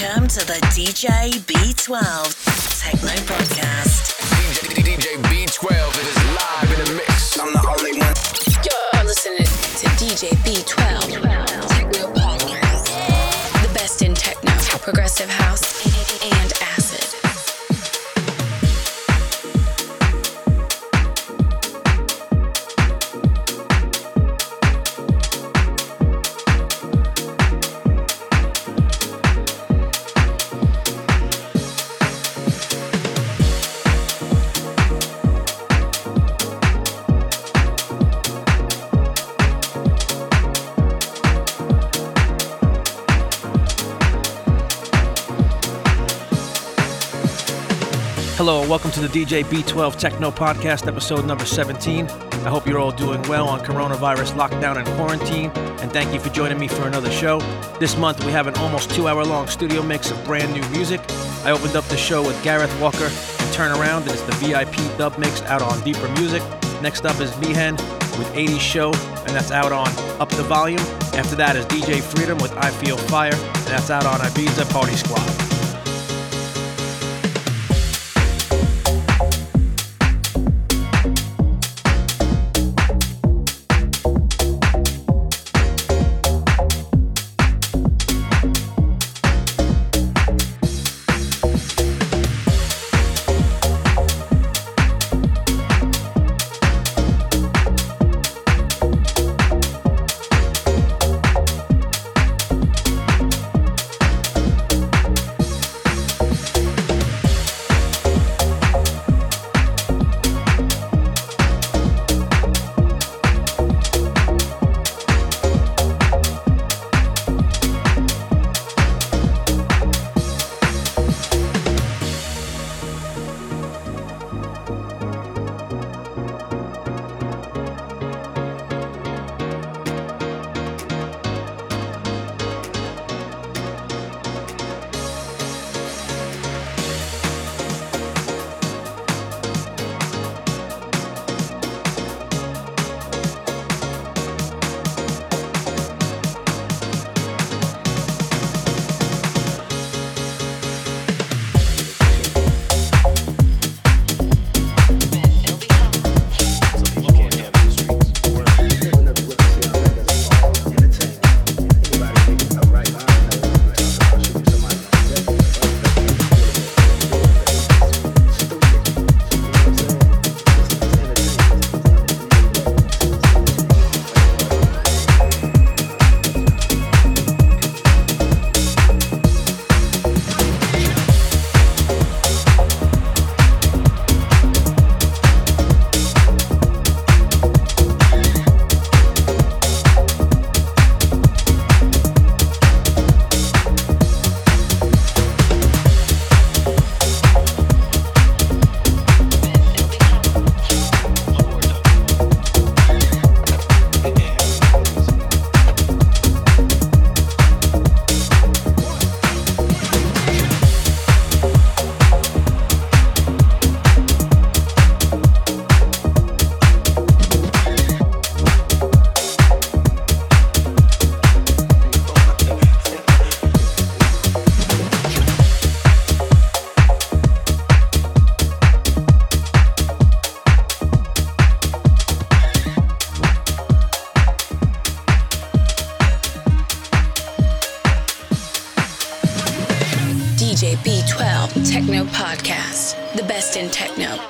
Welcome to the DJ B-12 Techno Podcast. DJ B-12, it is live in the mix. I'm the only one. You're listening to DJ B-12 Techno Podcast. The best in techno, progressive house, and acid. Hello and welcome to the DJ B12 Techno Podcast, episode number 17. I hope you're all doing well on coronavirus lockdown and quarantine, and thank you for joining me for another show. This month we have an almost 2 hour long studio mix of brand new music. I opened up the show with Gareth Walker and Turnaround, and it's the VIP dub mix out on Deeper Music. Next up is Mehen with 80s Show, and that's out on Up The Volume. After that is DJ Freedom with I Feel Fire, and that's out on Ibiza Party Squad.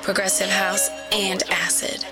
Progressive house and acid.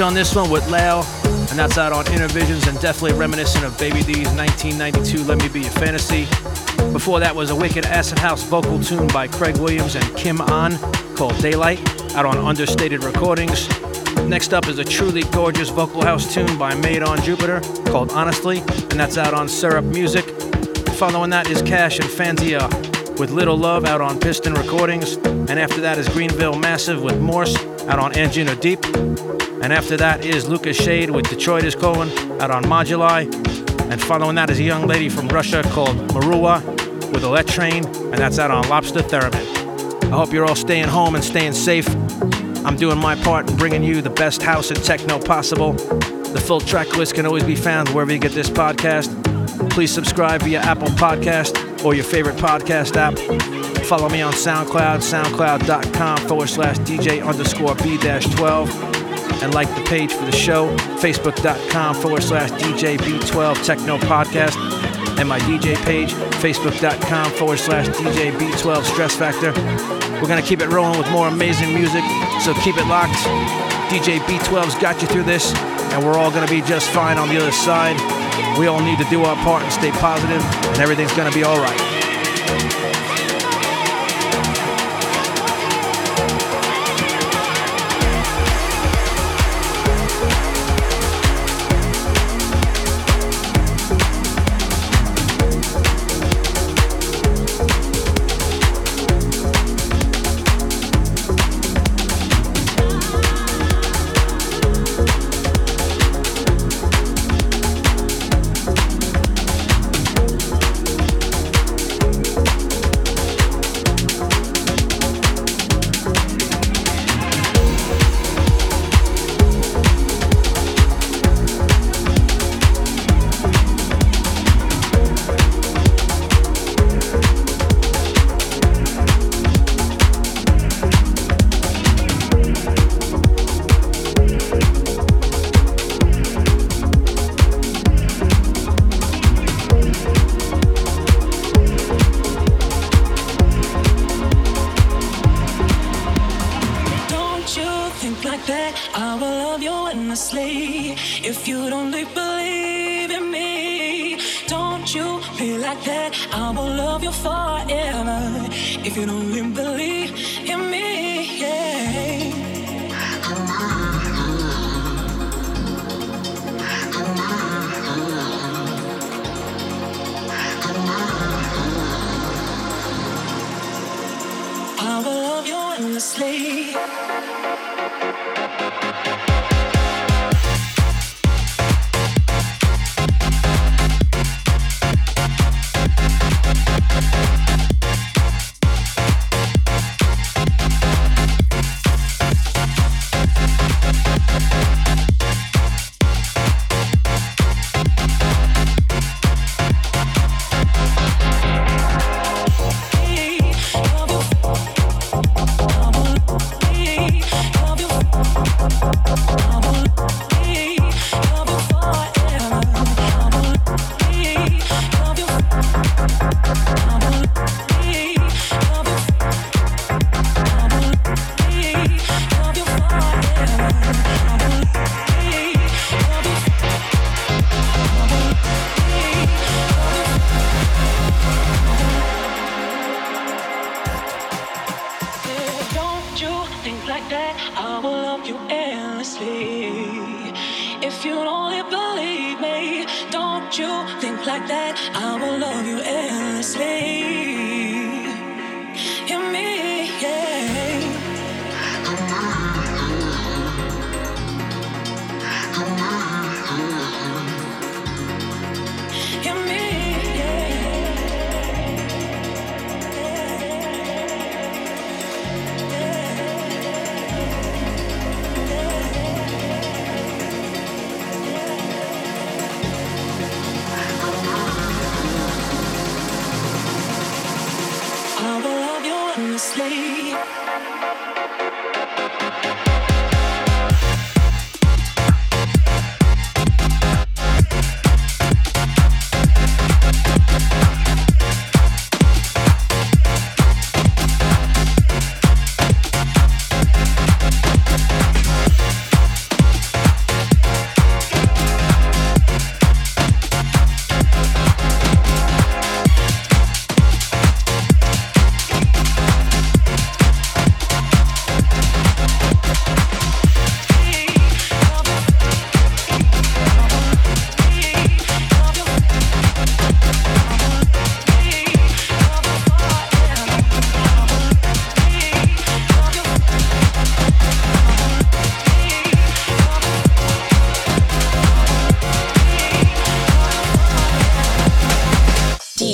Cash on this one with Lau, and that's out on Innervisions, and definitely reminiscent of Baby D's 1992 Let Me Be Your Fantasy. Before that was a wicked acid house vocal tune by Craig Williams and Kim Anh called Daylight, out on Understated Recordings. Next up is a truly gorgeous vocal house tune by Made On Jupiter called Honestly, and that's out on Sirup Music. Following that is Cash and Fanizza with Little Love out on Piston Recordings, and after that is Greenville Massive with Morse out on Anjunadeep, and after that is Lucas Chade with Detroit Is Calling out on Moduli, and following that is a young lady from Russia called Maruwa with Electrain, and that's out on Lobster Theremin. I hope you're all staying home and staying safe. I'm doing my part in bringing you the best house and techno possible. The full track list can always be found wherever you get this podcast. Please subscribe via Apple Podcast or your favorite podcast app. Follow me on SoundCloud, soundcloud.com/DJ_B-12, and like the page for the show, facebook.com/DJ B-12 Techno Podcast, and my DJ page, facebook.com/DJ B-12 Stress Factor. We're going to keep it rolling with more amazing music, so keep it locked. DJ B-12's got you through this, and we're all going to be just fine on the other side. We all need to do our part and stay positive, and everything's going to be all right.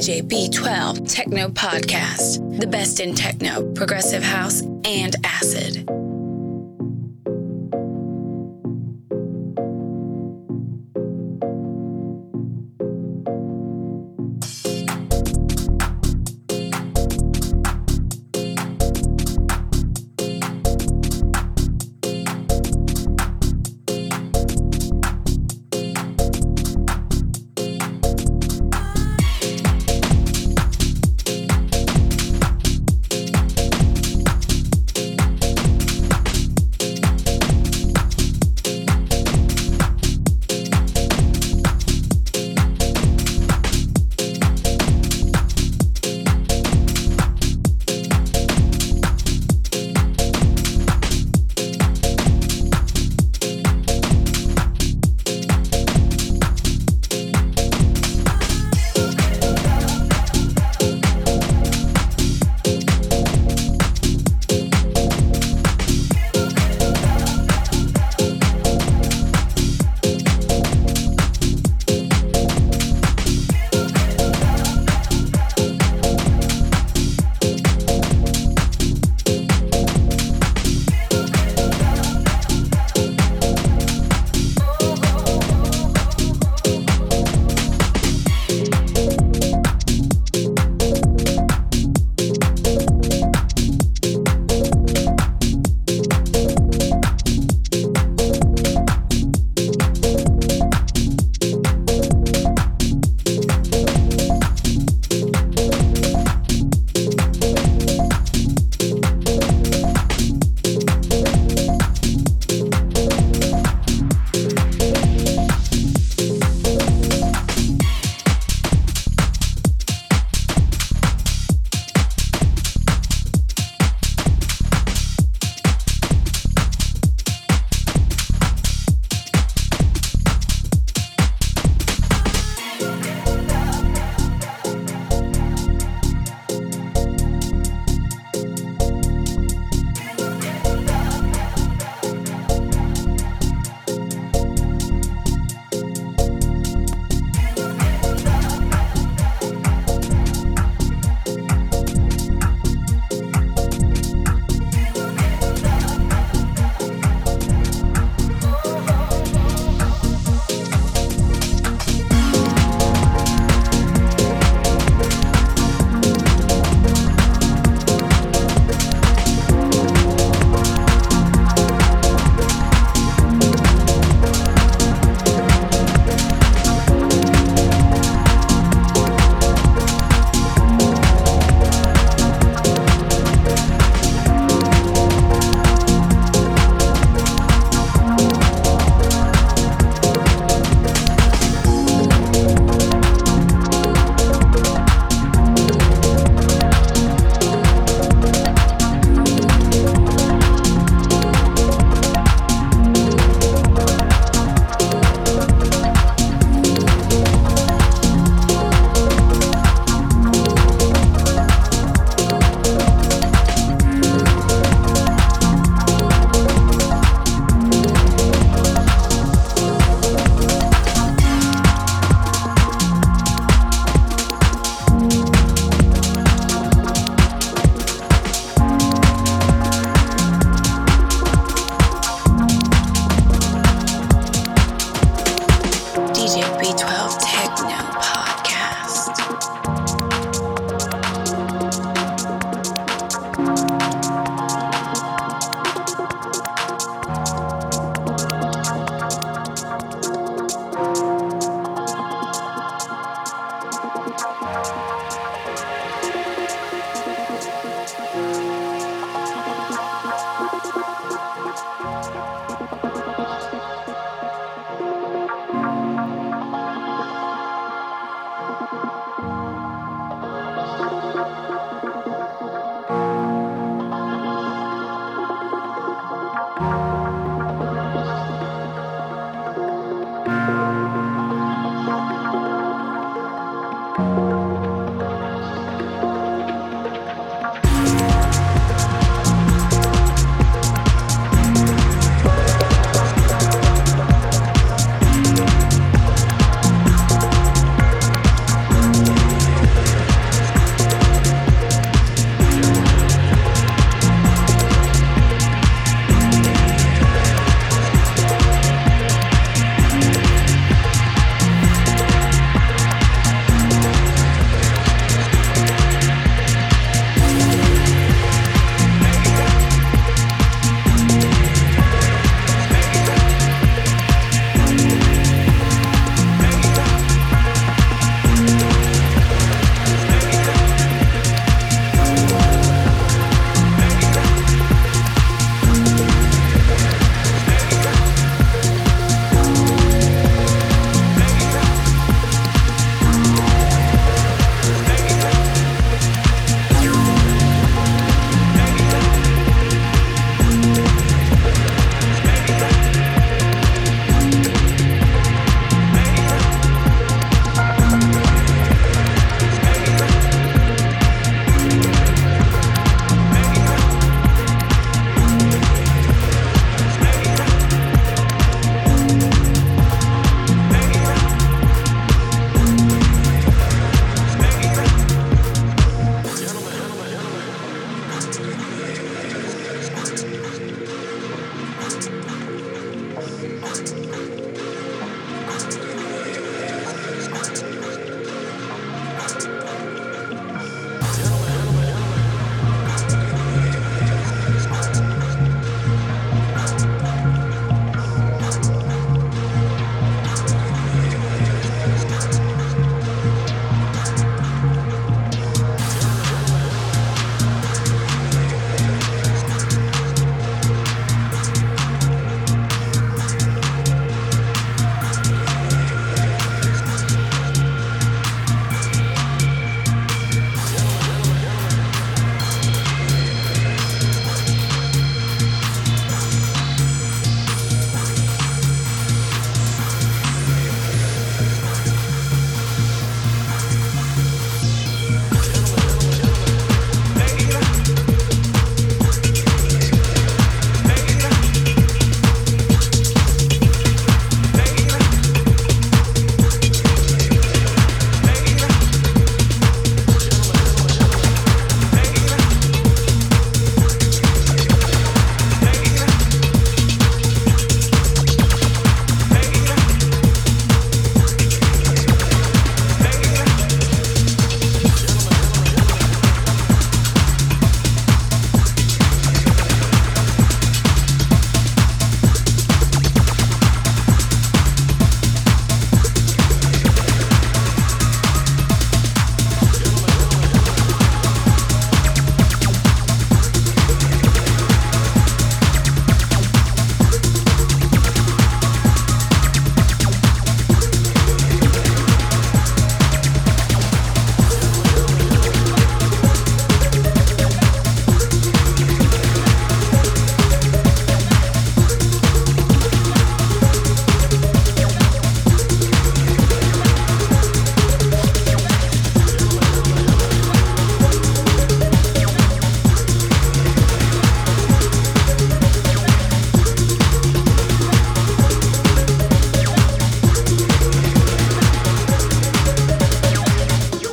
DJ B-12 Techno Podcast. The best in techno, progressive house, and acid.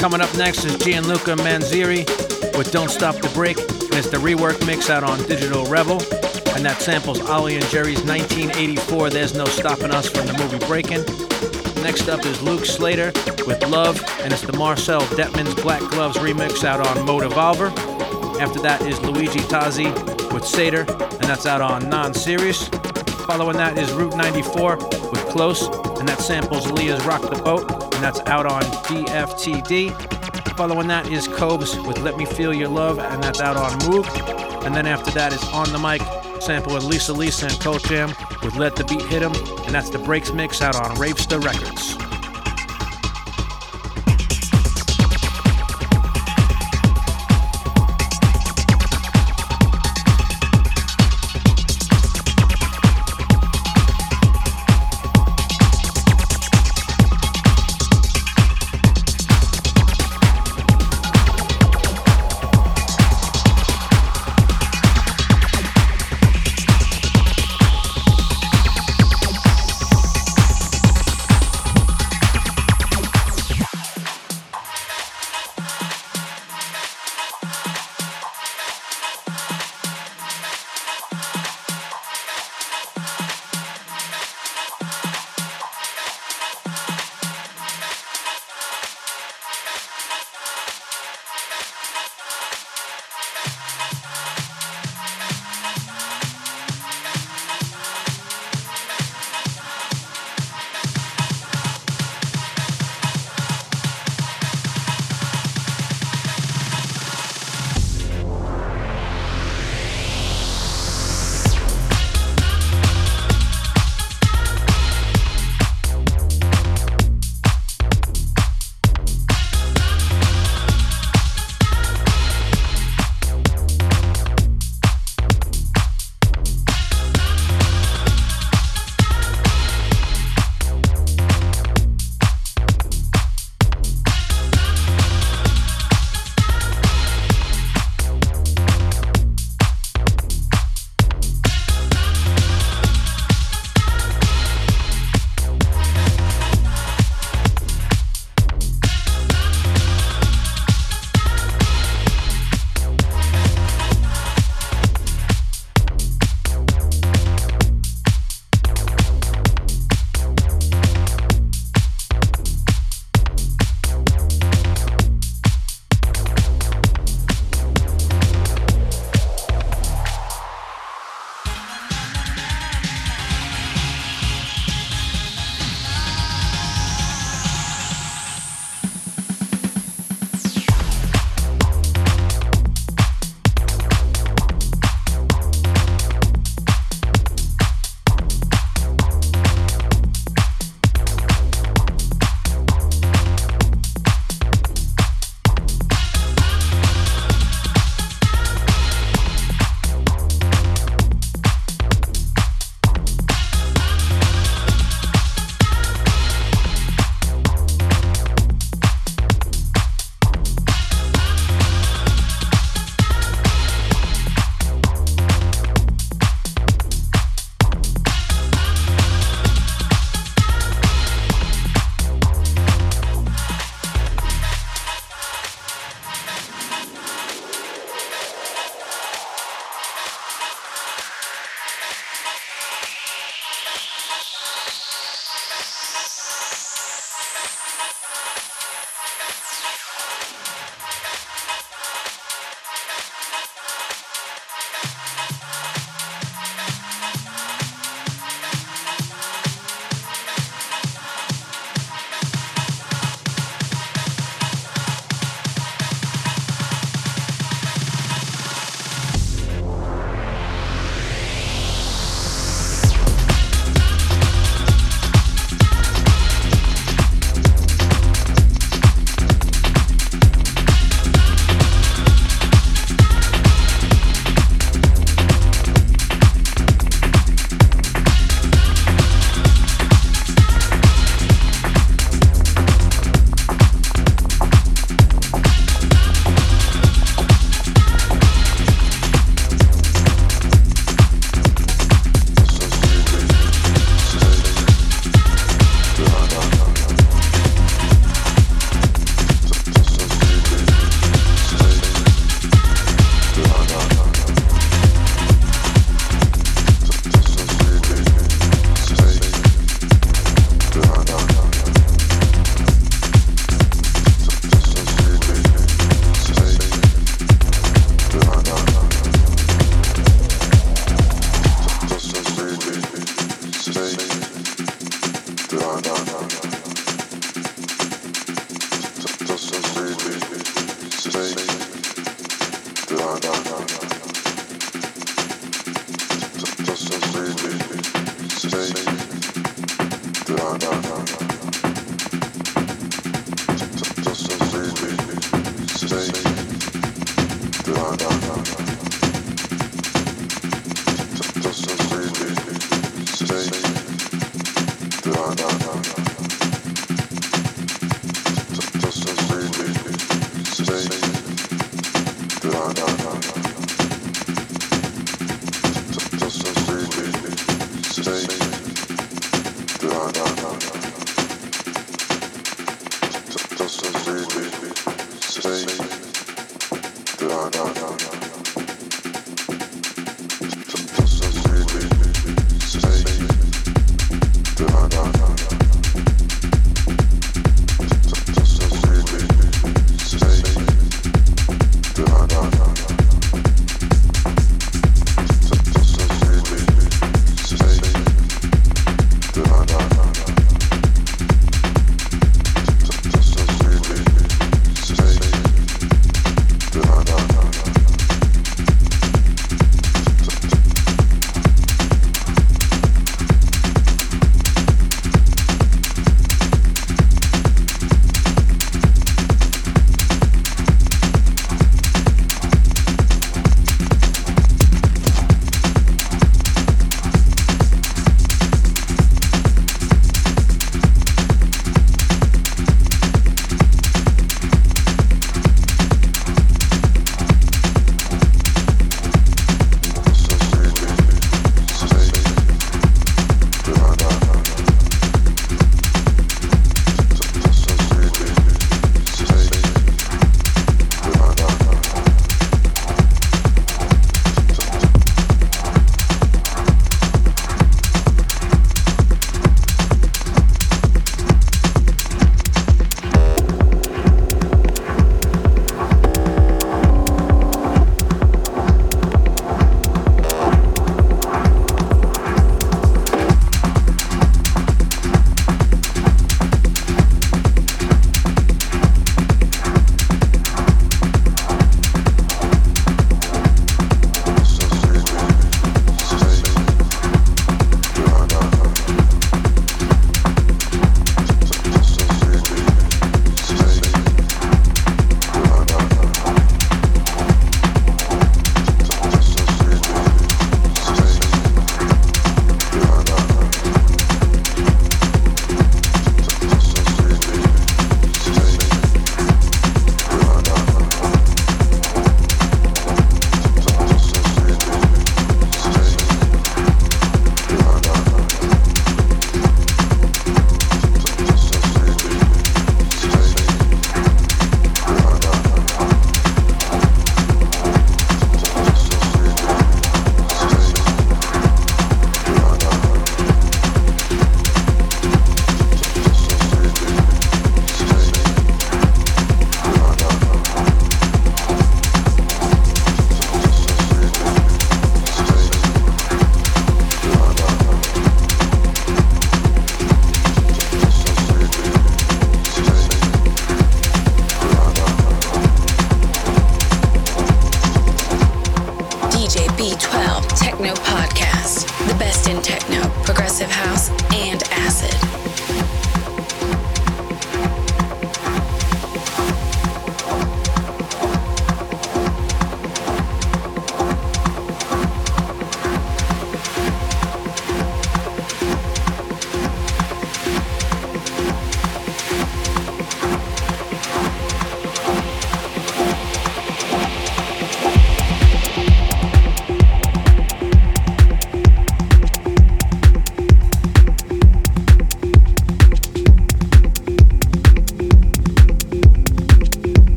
Coming up next is Gianluca Manzieri with Don't Stop the Break, and it's the rework mix out on Digital Rebel, and that samples Ollie and Jerry's 1984 There's No Stopping Us from the movie Breakin'. Next up is Luke Slater with Love, and it's the Marcel Dettmann's Black Gloves remix out on Mode Evolver. After that is Luigi Tazzi with Sater, and that's out on Non-Serious. Following that is Route 94 with Close, and that samples Aaliyah's Rock the Boat, and that's out on DFTD. Following that is Cobes with Let Me Feel Your Love, and that's out on Moog. And then after that is On The Mic, sampling Lisa Lisa and Cold Jam with Let The Beat Hit 'Em, and that's the Breaks mix out on Rapester Records.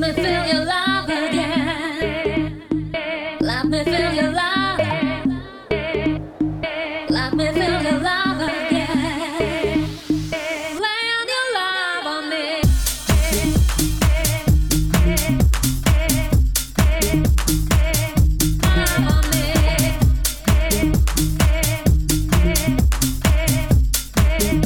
me feel your love again. Let me feel your love. Let me feel your love again. Land your love on me. Love on me. Love on me. Let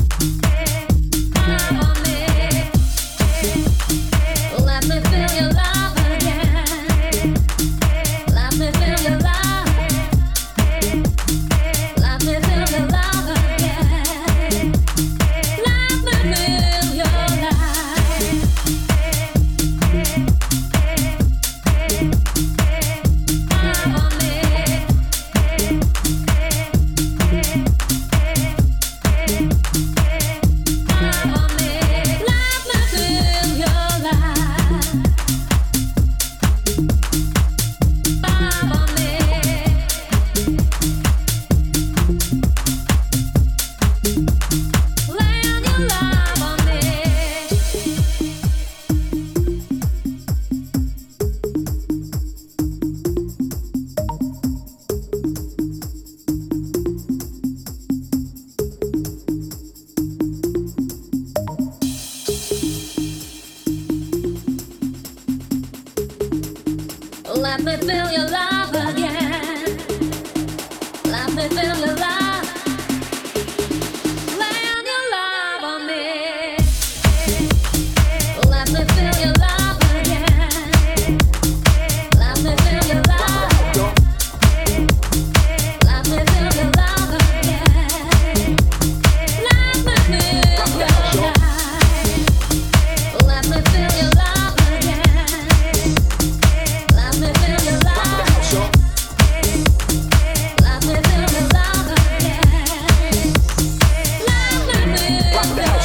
me feel your love again. Let me feel your love. Let me feel your love again. Let me feel your love. Love on me. Love on me. Let me feel your love. Love on me. Land your love on me. Let me feel your love again. Let me feel your love. Land your love on me. Let me feel your love again. Let me feel your love. Let me feel your love again. Let me feel your love. Let me feel your love again.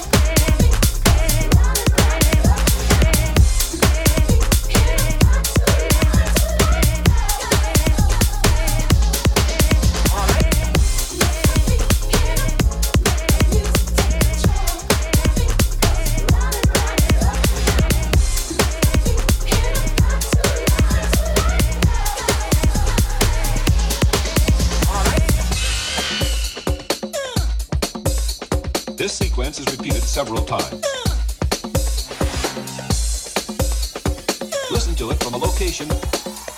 Let me feel your love. Let me feel your love again. Let me feel your love. This sequence is repeated several times. Listen to it from a location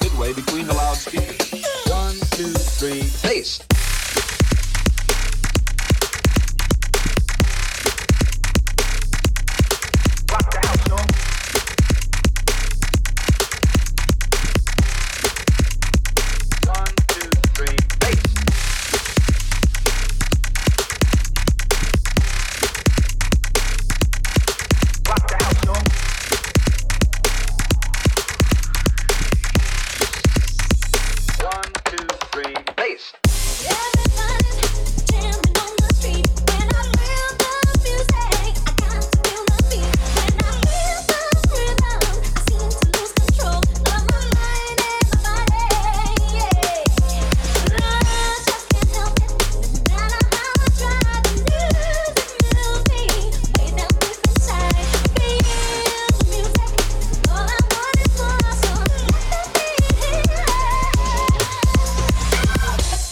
midway between the loudspeakers. 1, 2, 3, bass.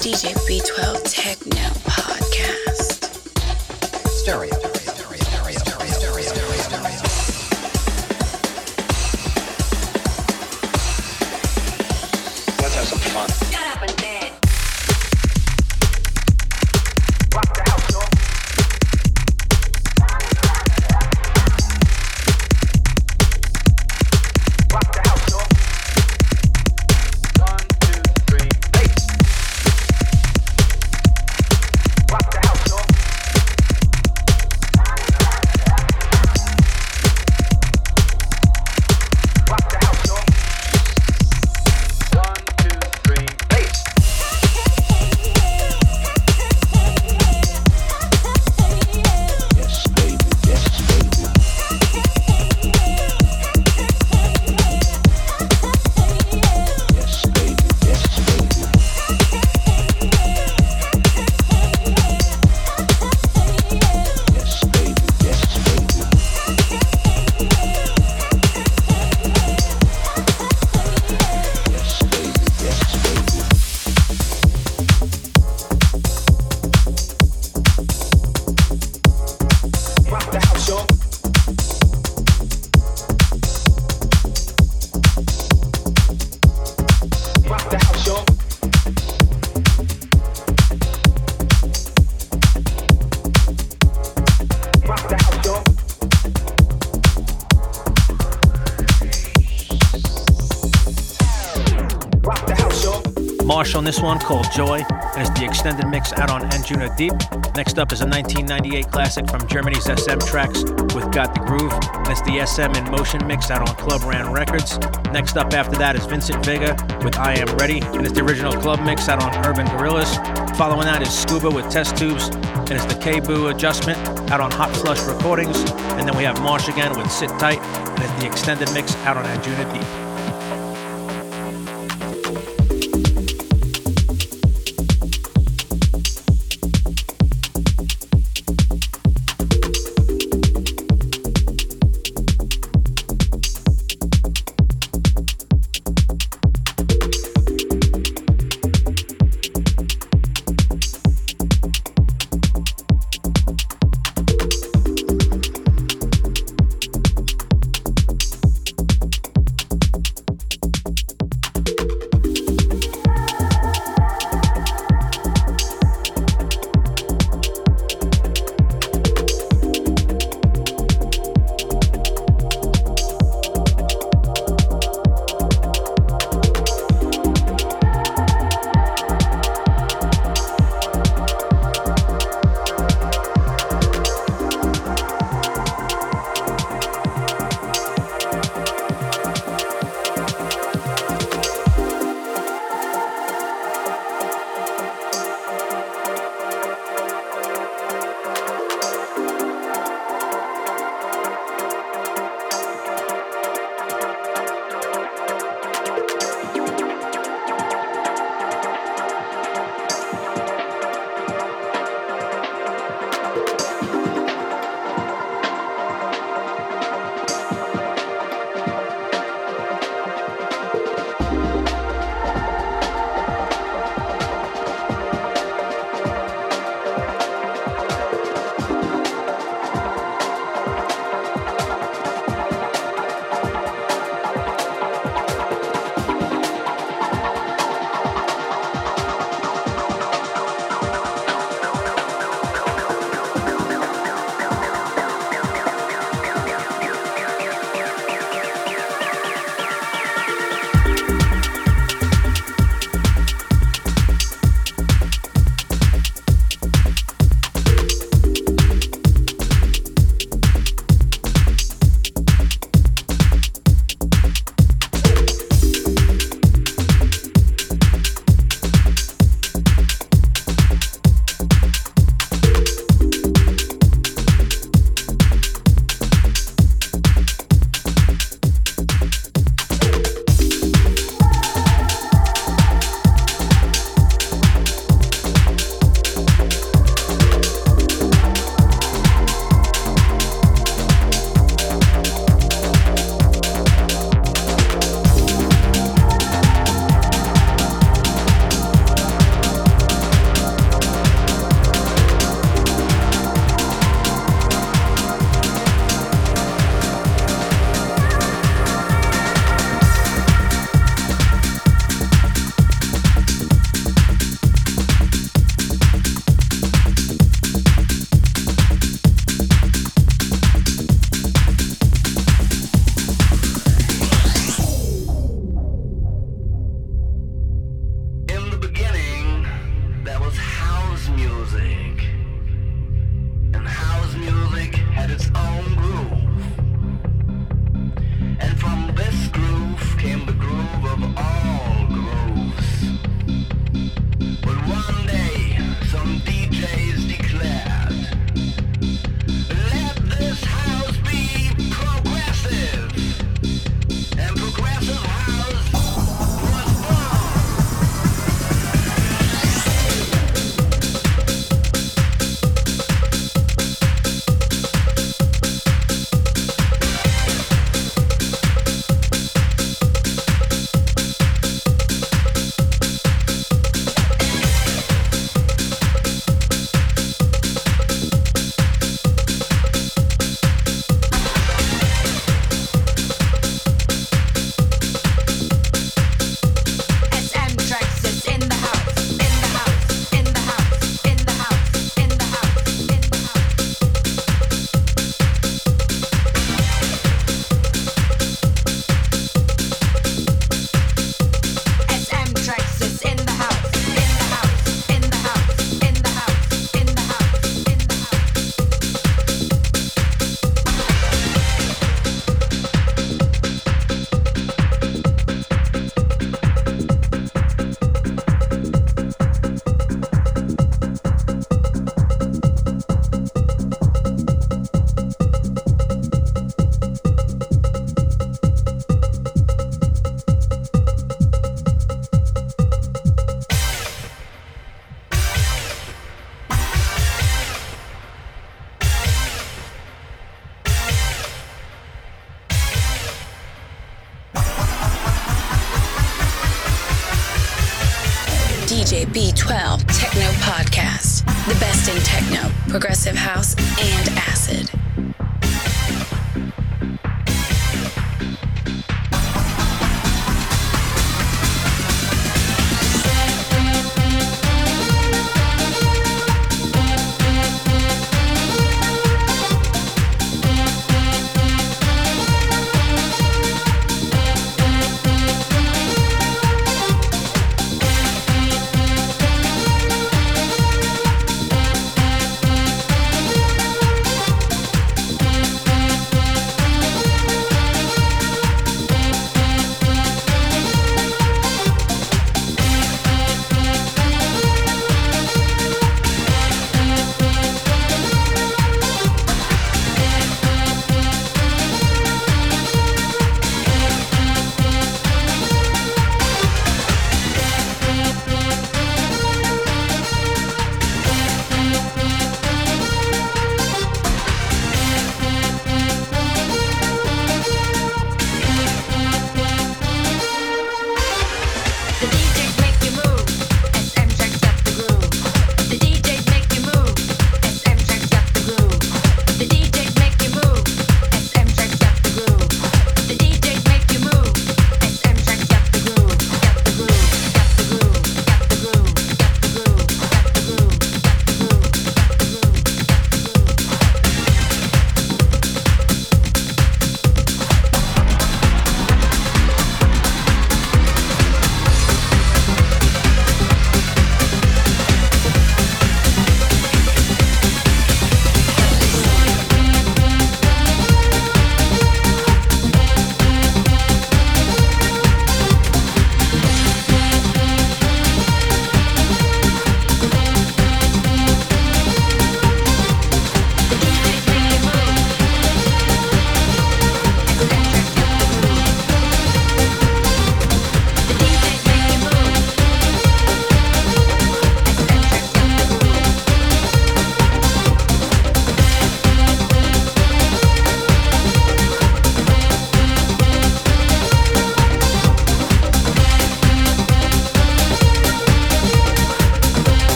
DJ B-12 Techno Podcast. Stereo. Let's have some fun. Marsh on this one called Joy, and it's the extended mix out on Anjunadeep. Next up is a 1998 classic from Germany's SM Tracks with Got The Groove, and it's the SM In Motion mix out on Club Ran Records. Next up after that is Vincent Vega with I Am Ready, and it's the original club mix out on Urban Gorillas. Following that is Scuba with Test Tubes, and it's the K-Boo Adjustment out on Hot Flush Recordings. And then we have Marsh again with Sit Tight, and it's the extended mix out on Anjunadeep. DJ B-12 Techno Podcast. The best in techno, progressive house, and acid.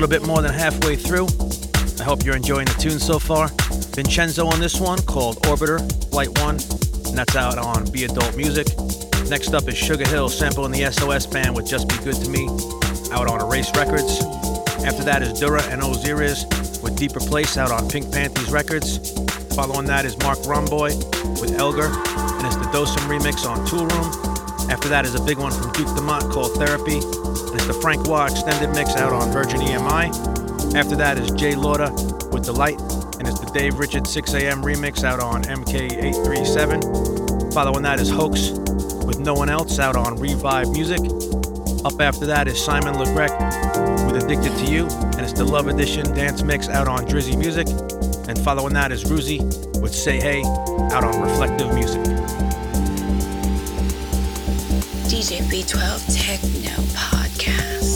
little bit more than halfway through. I hope you're enjoying the tune so far. Vincenzo on this one called Orbiter, Flight 1, and that's out on Be Adult Music. Next up is Sugar Hill sampling the SOS Band with Just Be Good To Me, out on Erase Records. After that is Dura and Oziris with Deeper Place out on Pink Panties Records. Following that is Mark Romboy with Elgar, and it's the Dosum remix on Tool Room. After that is a big one from Duke DeMont called Therapy, and it's the Frank Wah extended mix out on Virgin EMI. After that is Jay Lauda with Delight, and it's the Dave Richard 6 AM remix out on MK837. Following that is Hoax with No One Else out on Revive Music. Up after that is Simon LeGrec with Addicted to You, and it's the Love Edition dance mix out on Drizzy Music. And following that is Ruzi with Say Hey out on Reflective Music. DJ B-12 Techno Podcast.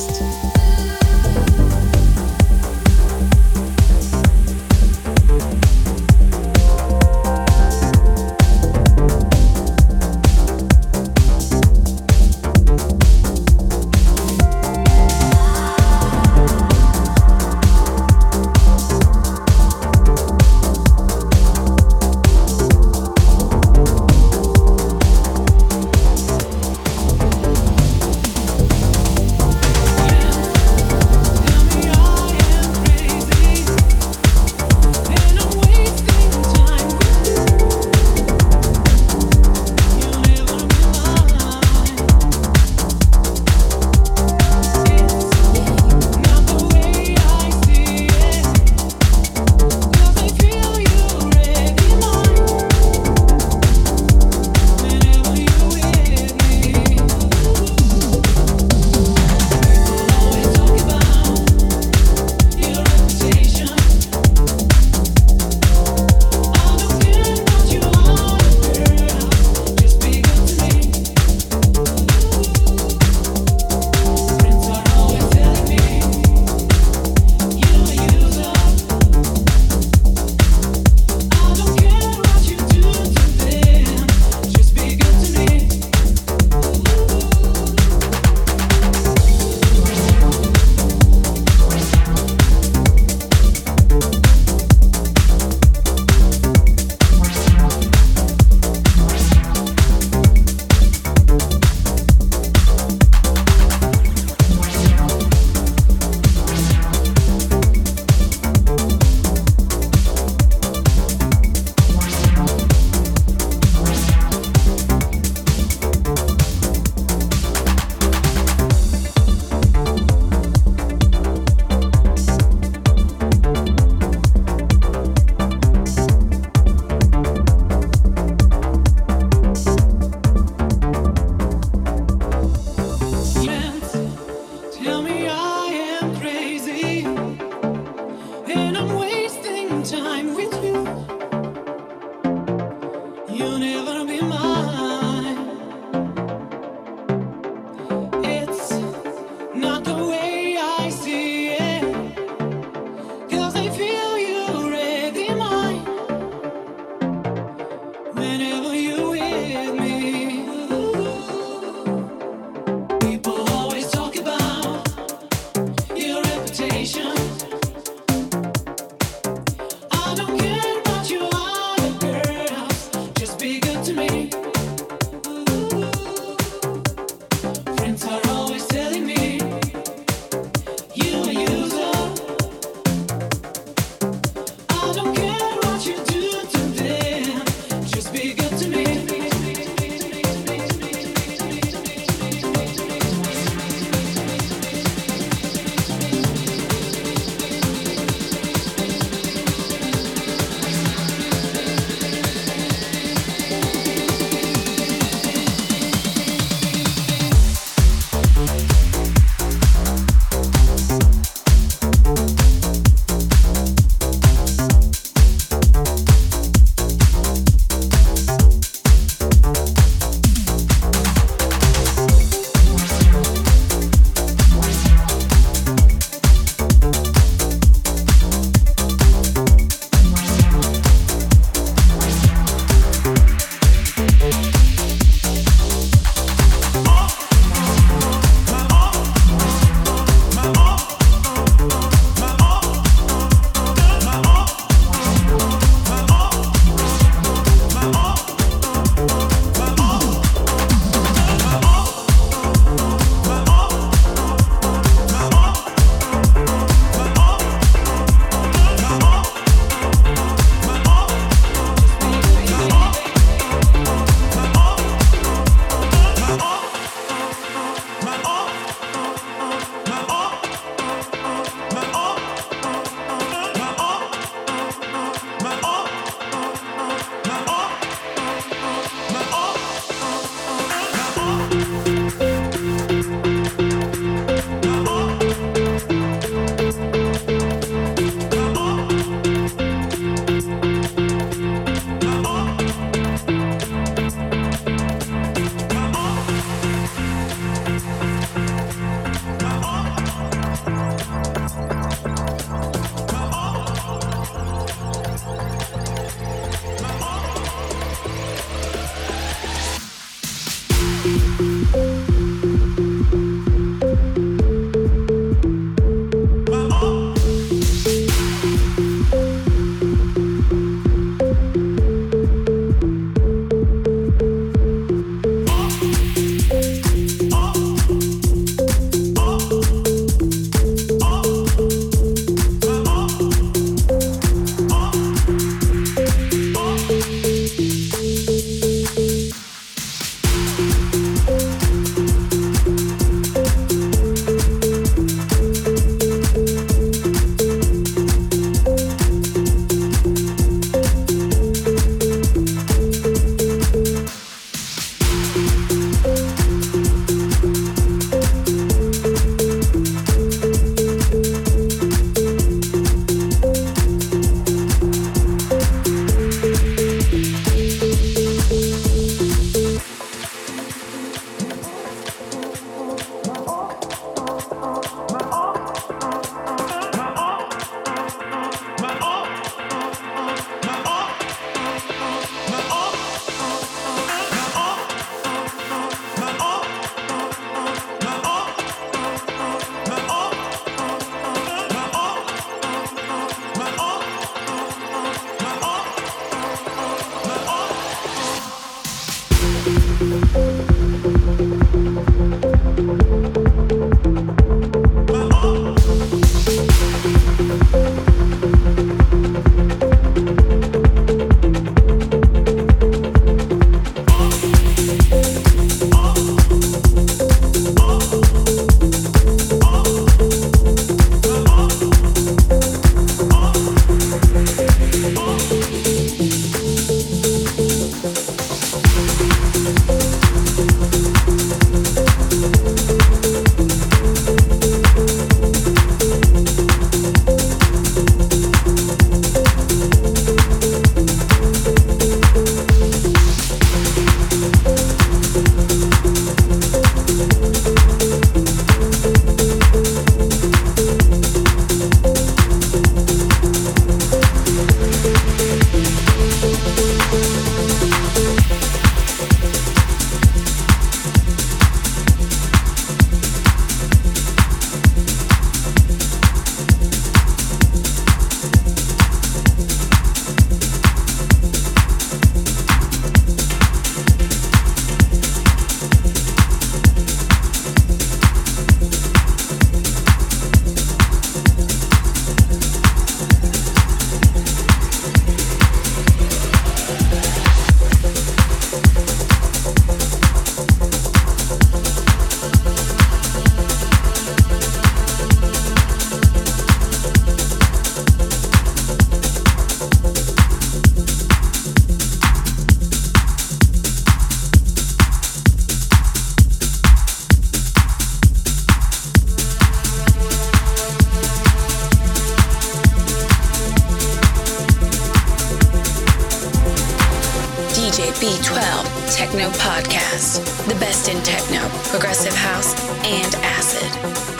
Techno Podcast, the best in techno, progressive house, and acid.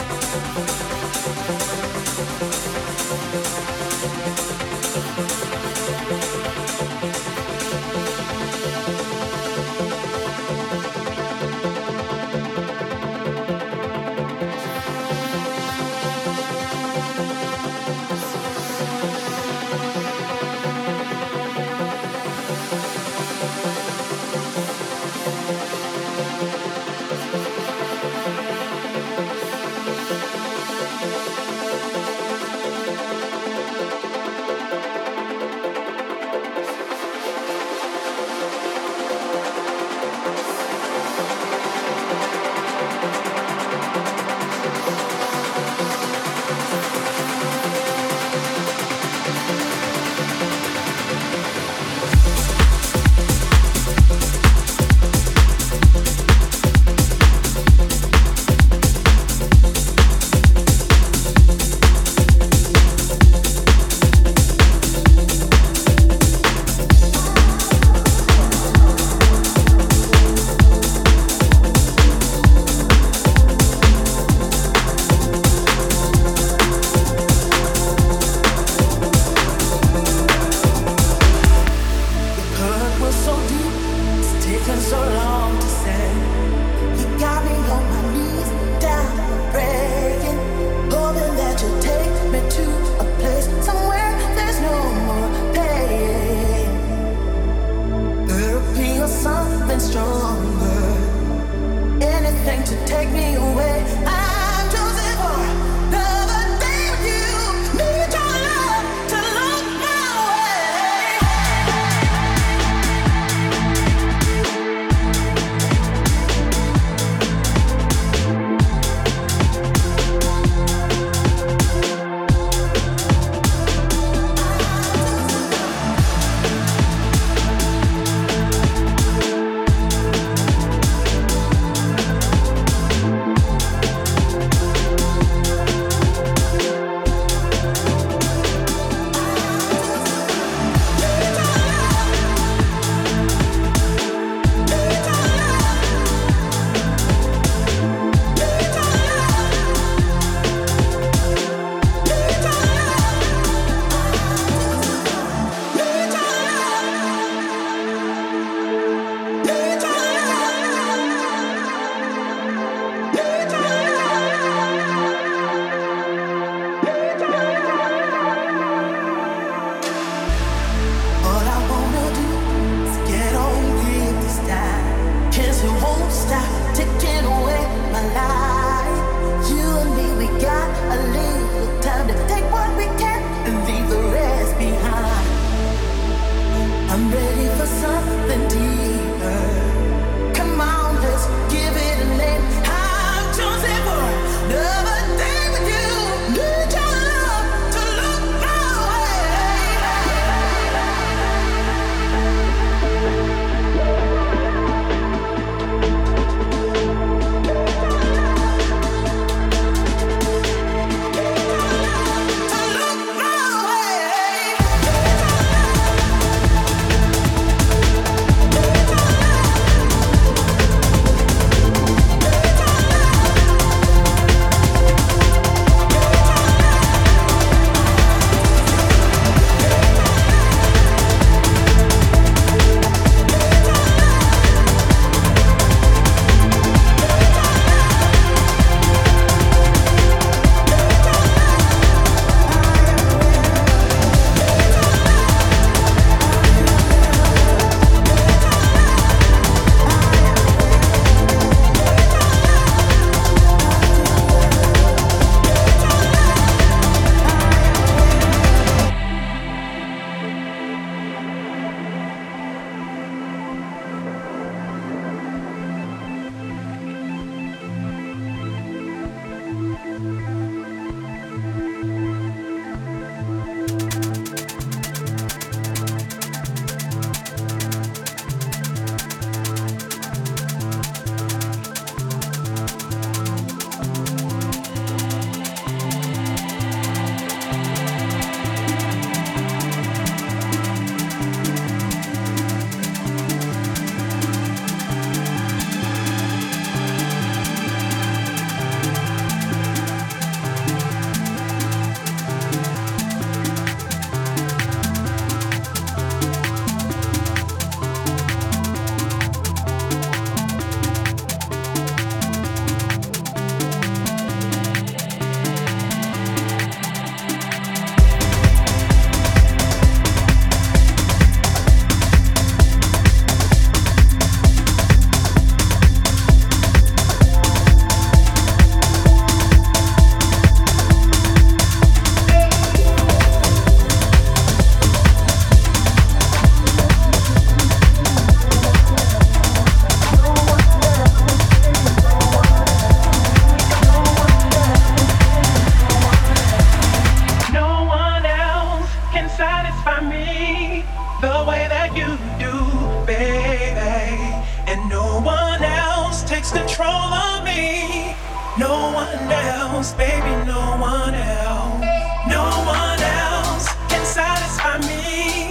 else, baby, no one else. No one else can satisfy me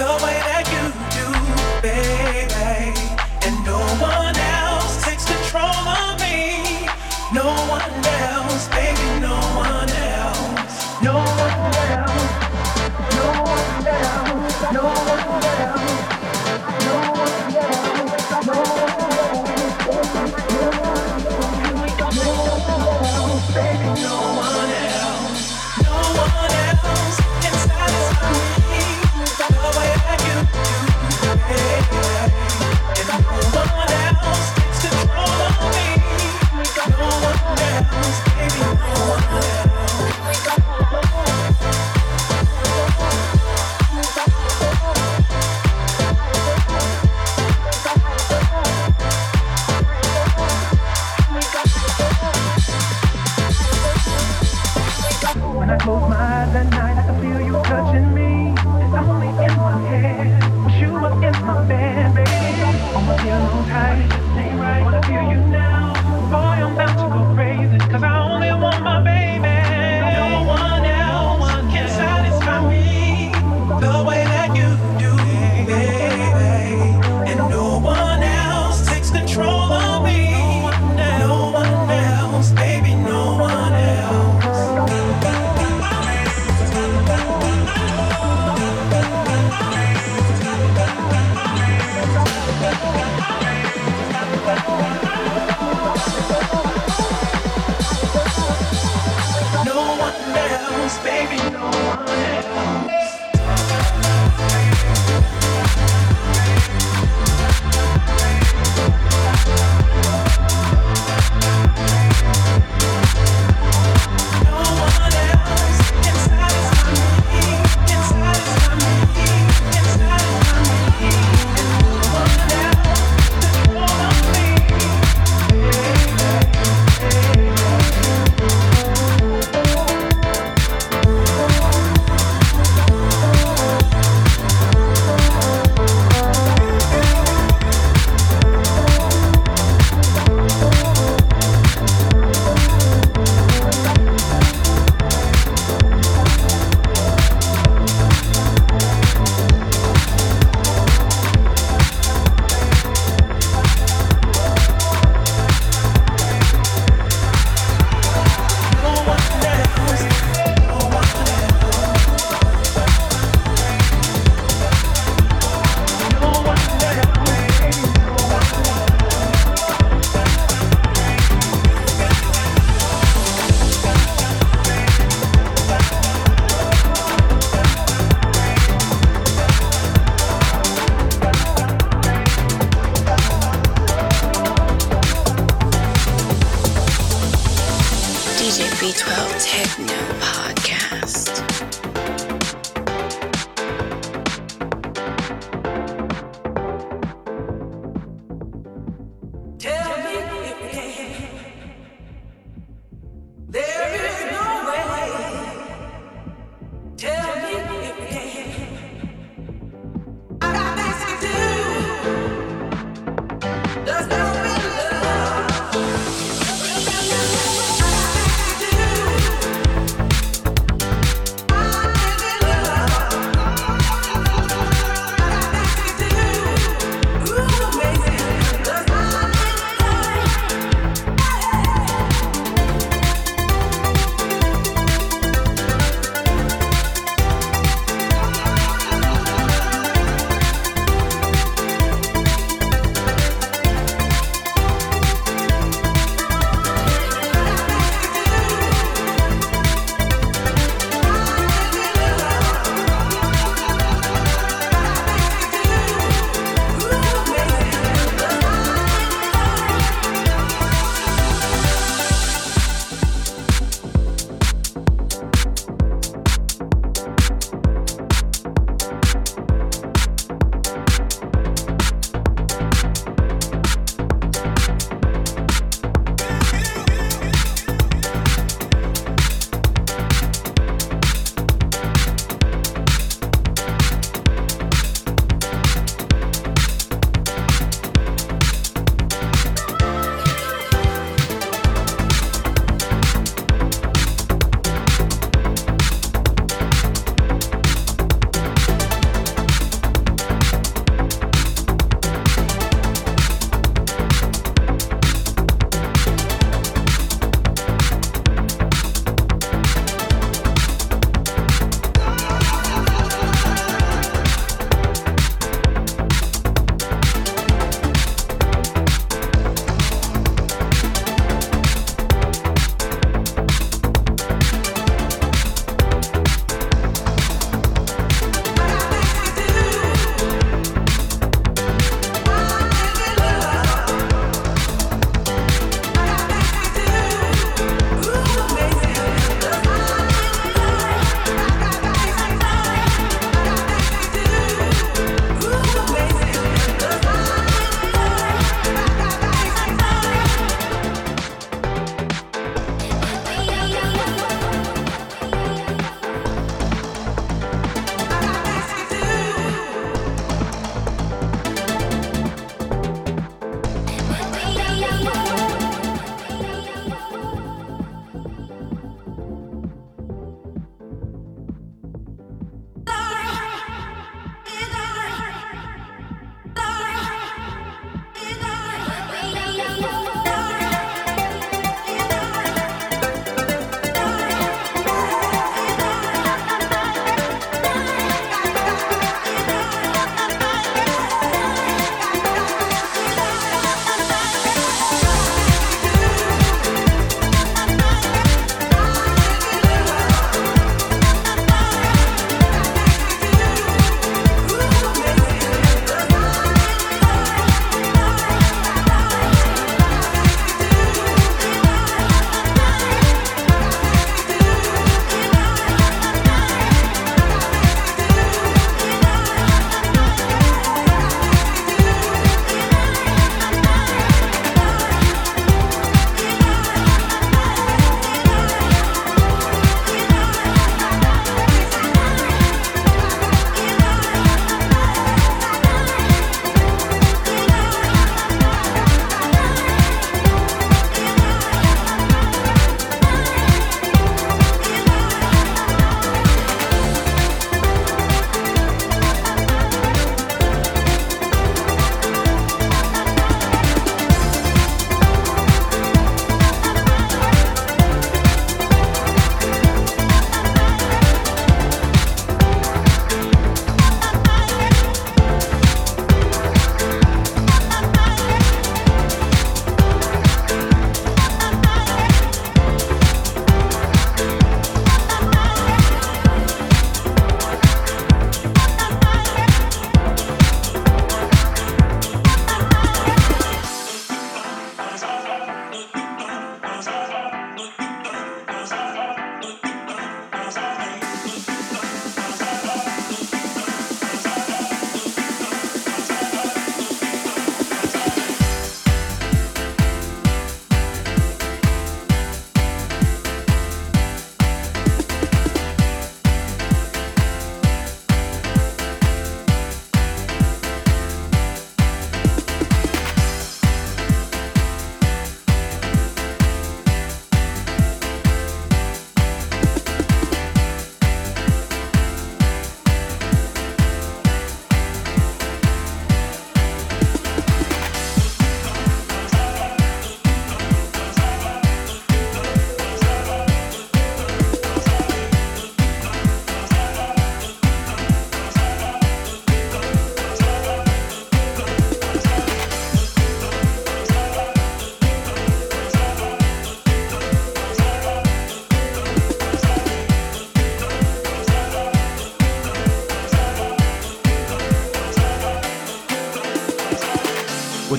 the way that you do, baby. And no one else takes control of me. No one else, baby, no one else. No one else. No one else. No one else. No one else. No one else. When I close my eyes at night, I can feel you touching me. It's only in my head. Wish you were in my bed, baby. I'm a pillow tight, ain't right. Wanna feel you now, boy. I'm about to go crazy, 'cause I only want my baby. No one else can satisfy me the way that you do, baby. And no one else takes control of me. No one else, baby, no one else. No one else, baby, no one else.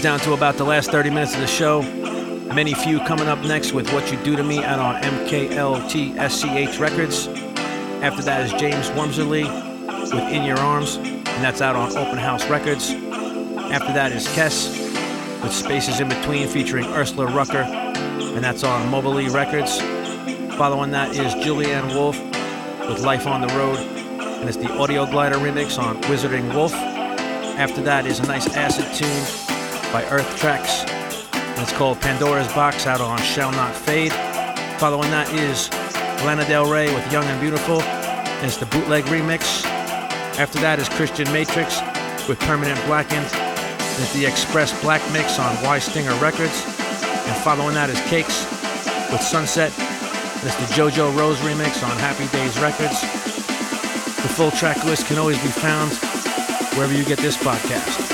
We're down to about the last 30 minutes of the show. Many Few coming up next with What You Do To Me out on MKLTSCH Records. After that is James Wormsley with In Your Arms, and that's out on Open House Records. After that is Kes with Spaces In Between featuring Ursula Rucker, and that's on Moduli Records. Following that is Julianne Wolf with Life on the Road, and it's the Audio Glider remix on Wizarding Wolf. After that is a nice acid tune by Earth Tracks, and it's called Pandora's Box out on Shall Not Fade. Following that is Lana Del Rey with Young and Beautiful, and it's the Bootleg remix. After that is Christian Matrix with Permanent Blackened, and it's the Express Black mix on Y Stinger Records. And following that is Cakes with Sunset, and it's the JoJo Rose remix on Happy Days Records. The full track list can always be found wherever you get this podcast.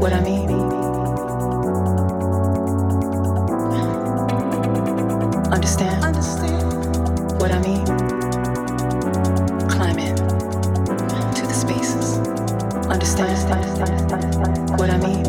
what I mean? Understand what I mean? Climb in to the spaces. Understand what I mean?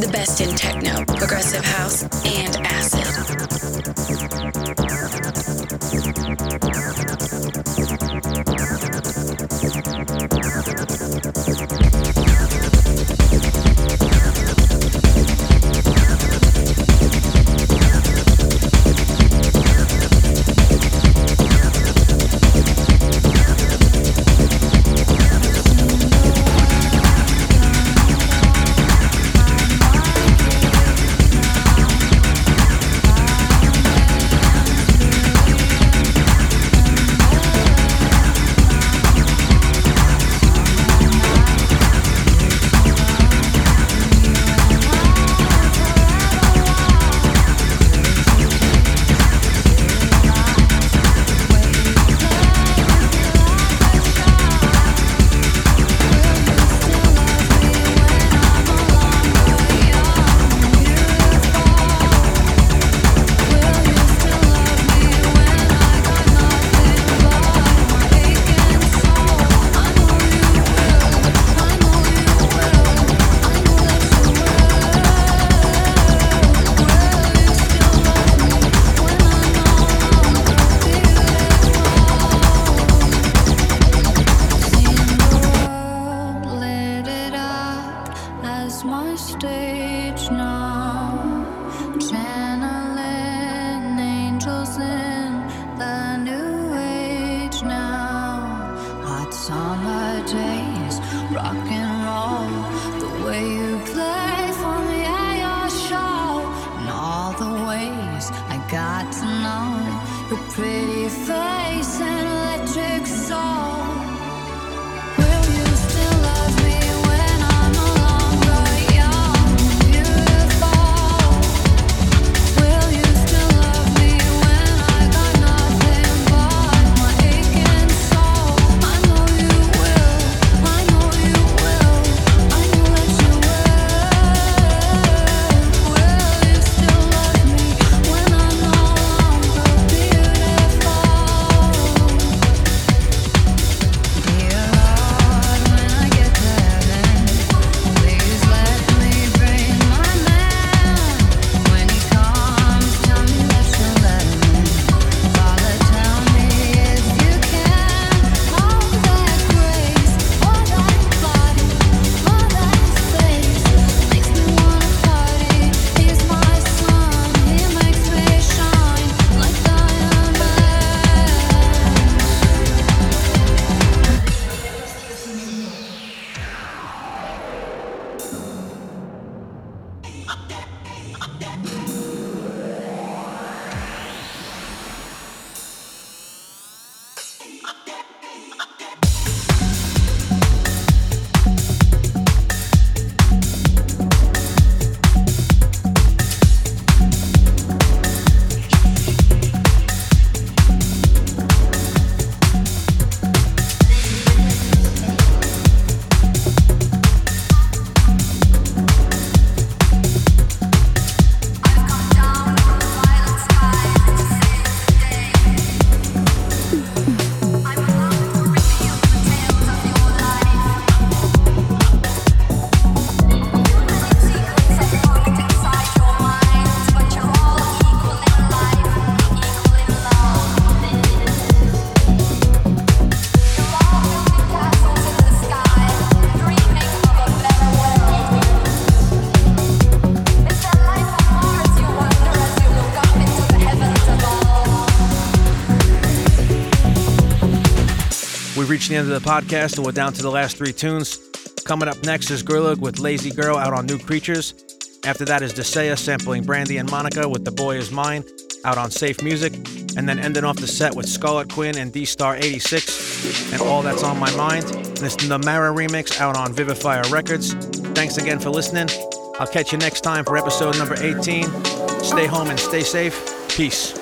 the best in techno, progressive house, and the end of the podcast, and we're down to the last three tunes. Coming up next is Grillug with Lazy Girl out on New Creatures. After that is Desea sampling Brandy and Monica with The Boy Is Mine out on Safe Music. And then ending off the set with Scarlet Quinn and D-Star 86 and All That's On My Mind. And it's the Mara remix out on Vivifier Records. Thanks again for listening. I'll catch you next time for episode number 18. Stay home and stay safe. Peace.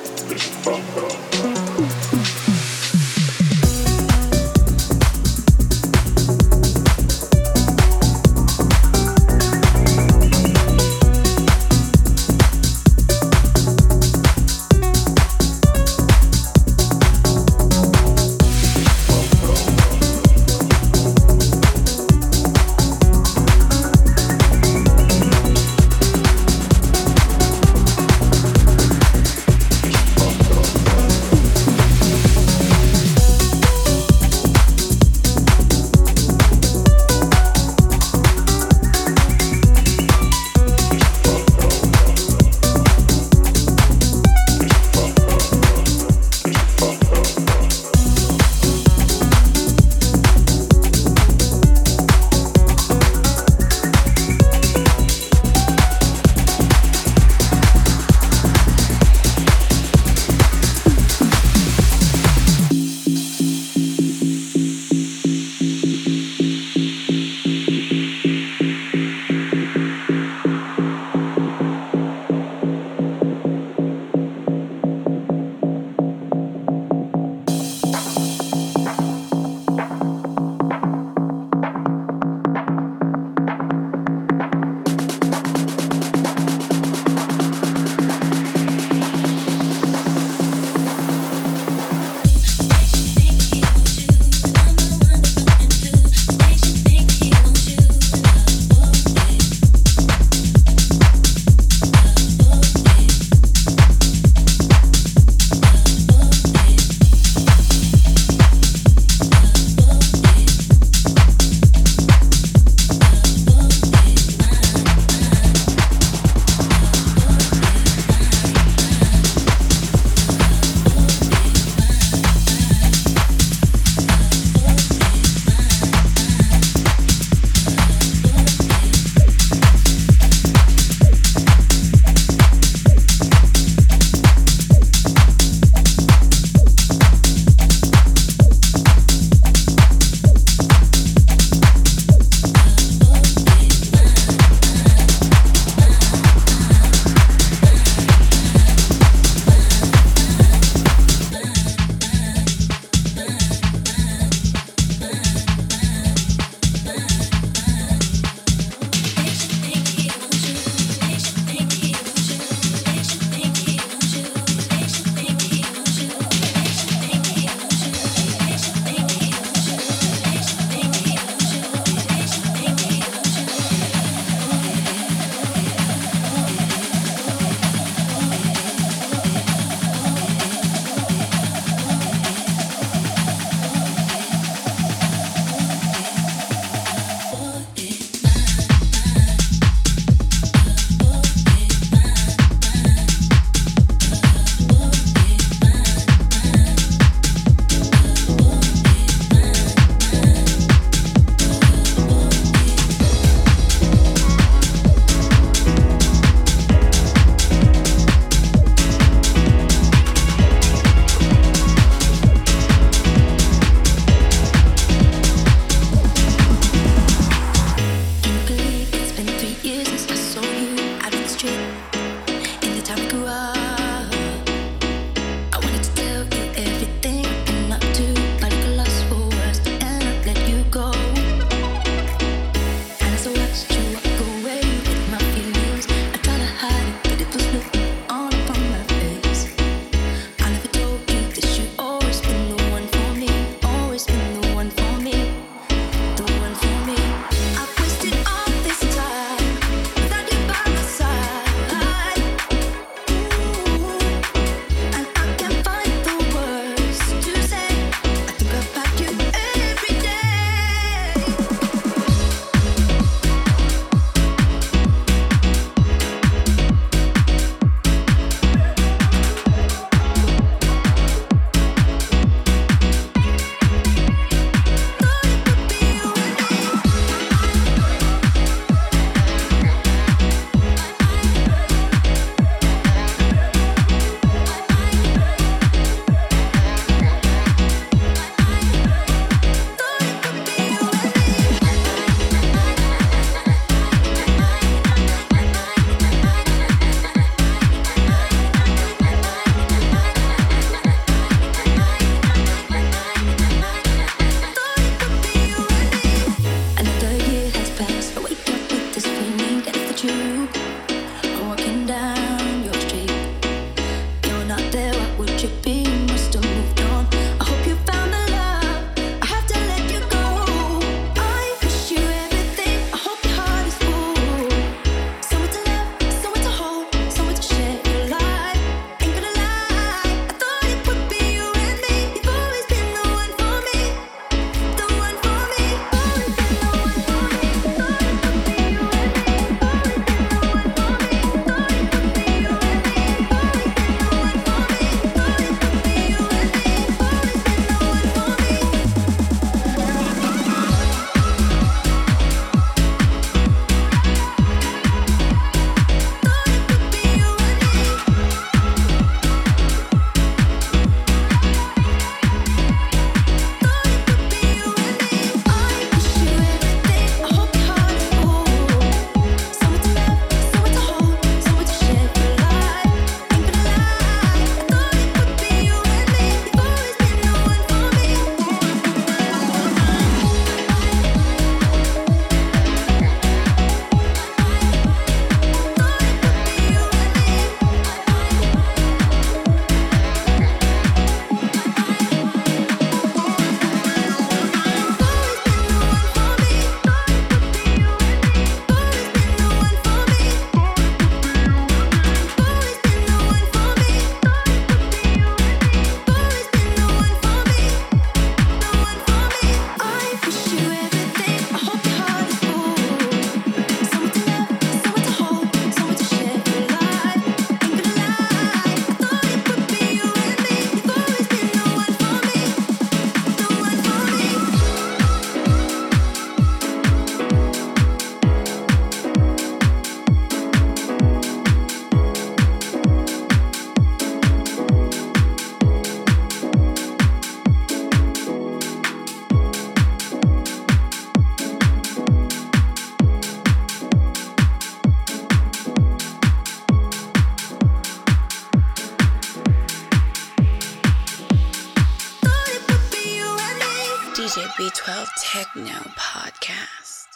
Techno Podcast.